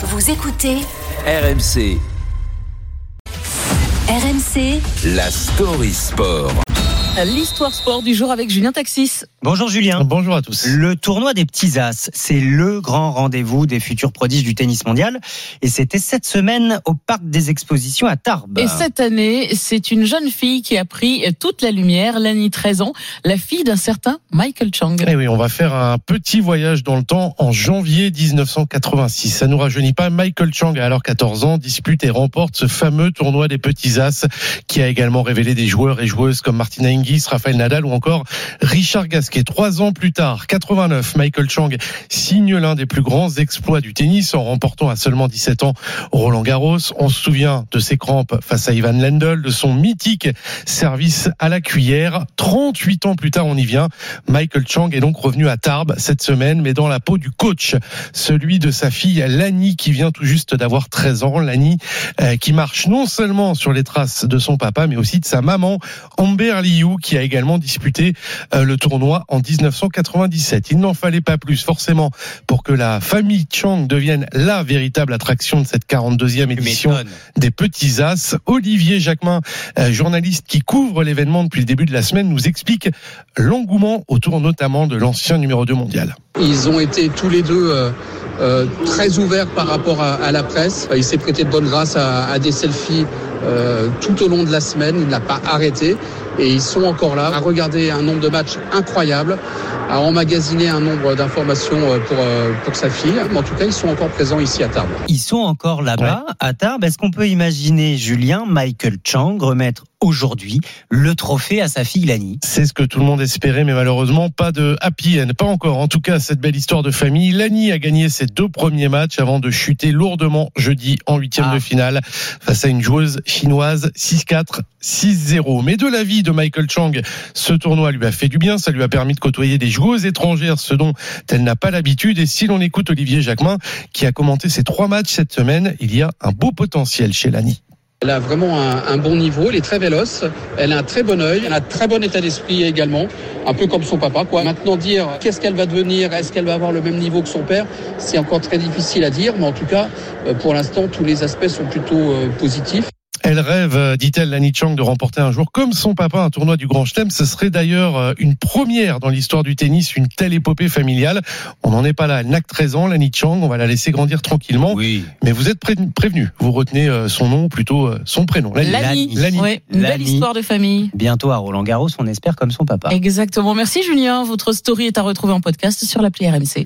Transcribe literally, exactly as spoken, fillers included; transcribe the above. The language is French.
Vous écoutez R M C. R M C, la Story Sport. L'histoire sport du jour avec Julien Taxis. Bonjour Julien. Bonjour à tous. Le tournoi des Petits As, c'est le grand rendez-vous des futurs prodiges du tennis mondial. Et c'était cette semaine au Parc des Expositions à Tarbes. Et cette année, c'est une jeune fille qui a pris toute la lumière, Lani, treize ans, la fille d'un certain Michael Chang. Et oui, on va faire un petit voyage dans le temps en janvier dix-neuf cent quatre-vingt-six. Ça nous rajeunit pas, Michael Chang a alors quatorze ans, dispute et remporte ce fameux tournoi des Petits As qui a également révélé des joueurs et joueuses comme Martina Hingis, Raphaël Nadal ou encore Richard Gasquet. Trois ans plus tard, quatre-vingt-neuf, Michael Chang signe l'un des plus grands exploits du tennis en remportant à seulement dix-sept ans Roland Garros. On se souvient de ses crampes face à Ivan Lendl, de son mythique service à la cuillère. trente-huit ans plus tard, on y vient. Michael Chang est donc revenu à Tarbes cette semaine, mais dans la peau du coach, celui de sa fille Lani, qui vient tout juste d'avoir treize ans. Lani euh, qui marche non seulement sur les traces de son papa, mais aussi de sa maman, Amber Liu, qui a également disputé le tournoi en dix-neuf cent quatre-vingt-dix-sept. Il n'en fallait pas plus, forcément, pour que la famille Chang devienne la véritable attraction de cette quarante-deuxième édition des Petits As. Olivier Jacquemin, journaliste qui couvre l'événement depuis le début de la semaine, nous explique l'engouement autour notamment de l'ancien numéro deux mondial. Ils ont été tous les deux euh, euh, très ouverts par rapport à, à la presse. Il s'est prêté de bonne grâce à, à des selfies euh, tout au long de la semaine. Il n'a pas arrêté. Et ils sont encore là à regarder un nombre de matchs incroyable, à emmagasiner un nombre d'informations pour, pour sa fille. En tout cas, ils sont encore présents ici à Tarbes. Ils sont encore là-bas, ouais. À Tarbes. Est-ce qu'on peut imaginer, Julien, Michael Chang remettre aujourd'hui le trophée à sa fille Lani? C'est ce que tout le monde espérait, mais malheureusement pas de happy end, pas encore. En tout cas, cette belle histoire de famille. Lani a gagné ses deux premiers matchs avant de chuter lourdement jeudi en huitième ah. de finale face à une joueuse chinoise six quatre, six zéro. Mais de l'avis de Michael Chang, ce tournoi lui a fait du bien. Ça lui a permis de côtoyer des joueuses étrangères, ce dont elle n'a pas l'habitude. Et si l'on écoute Olivier Jacquemin, qui a commenté ses trois matchs cette semaine, il y a un beau potentiel chez Lani. Elle a vraiment un, un bon niveau, elle est très véloce, elle a un très bon œil, elle a un très bon état d'esprit également, un peu comme son papa, quoi. Maintenant, dire qu'est-ce qu'elle va devenir, est-ce qu'elle va avoir le même niveau que son père, c'est encore très difficile à dire, mais en tout cas, pour l'instant, tous les aspects sont plutôt positifs. Elle rêve, dit-elle, Lani Chang, de remporter un jour, comme son papa, un tournoi du Grand Chelem. Ce serait d'ailleurs une première dans l'histoire du tennis, une telle épopée familiale. On n'en est pas là. Elle n'a que treize ans, Lani Chang. On va la laisser grandir tranquillement. Oui. Mais vous êtes pré- prévenus. Vous retenez son nom, ou plutôt son prénom. Lani. Lani. Lani. Ouais, une belle Lani. Histoire de famille. Bientôt à Roland Garros, on espère comme son papa. Exactement. Merci Julien. Votre story est à retrouver en podcast sur l'appli R M C.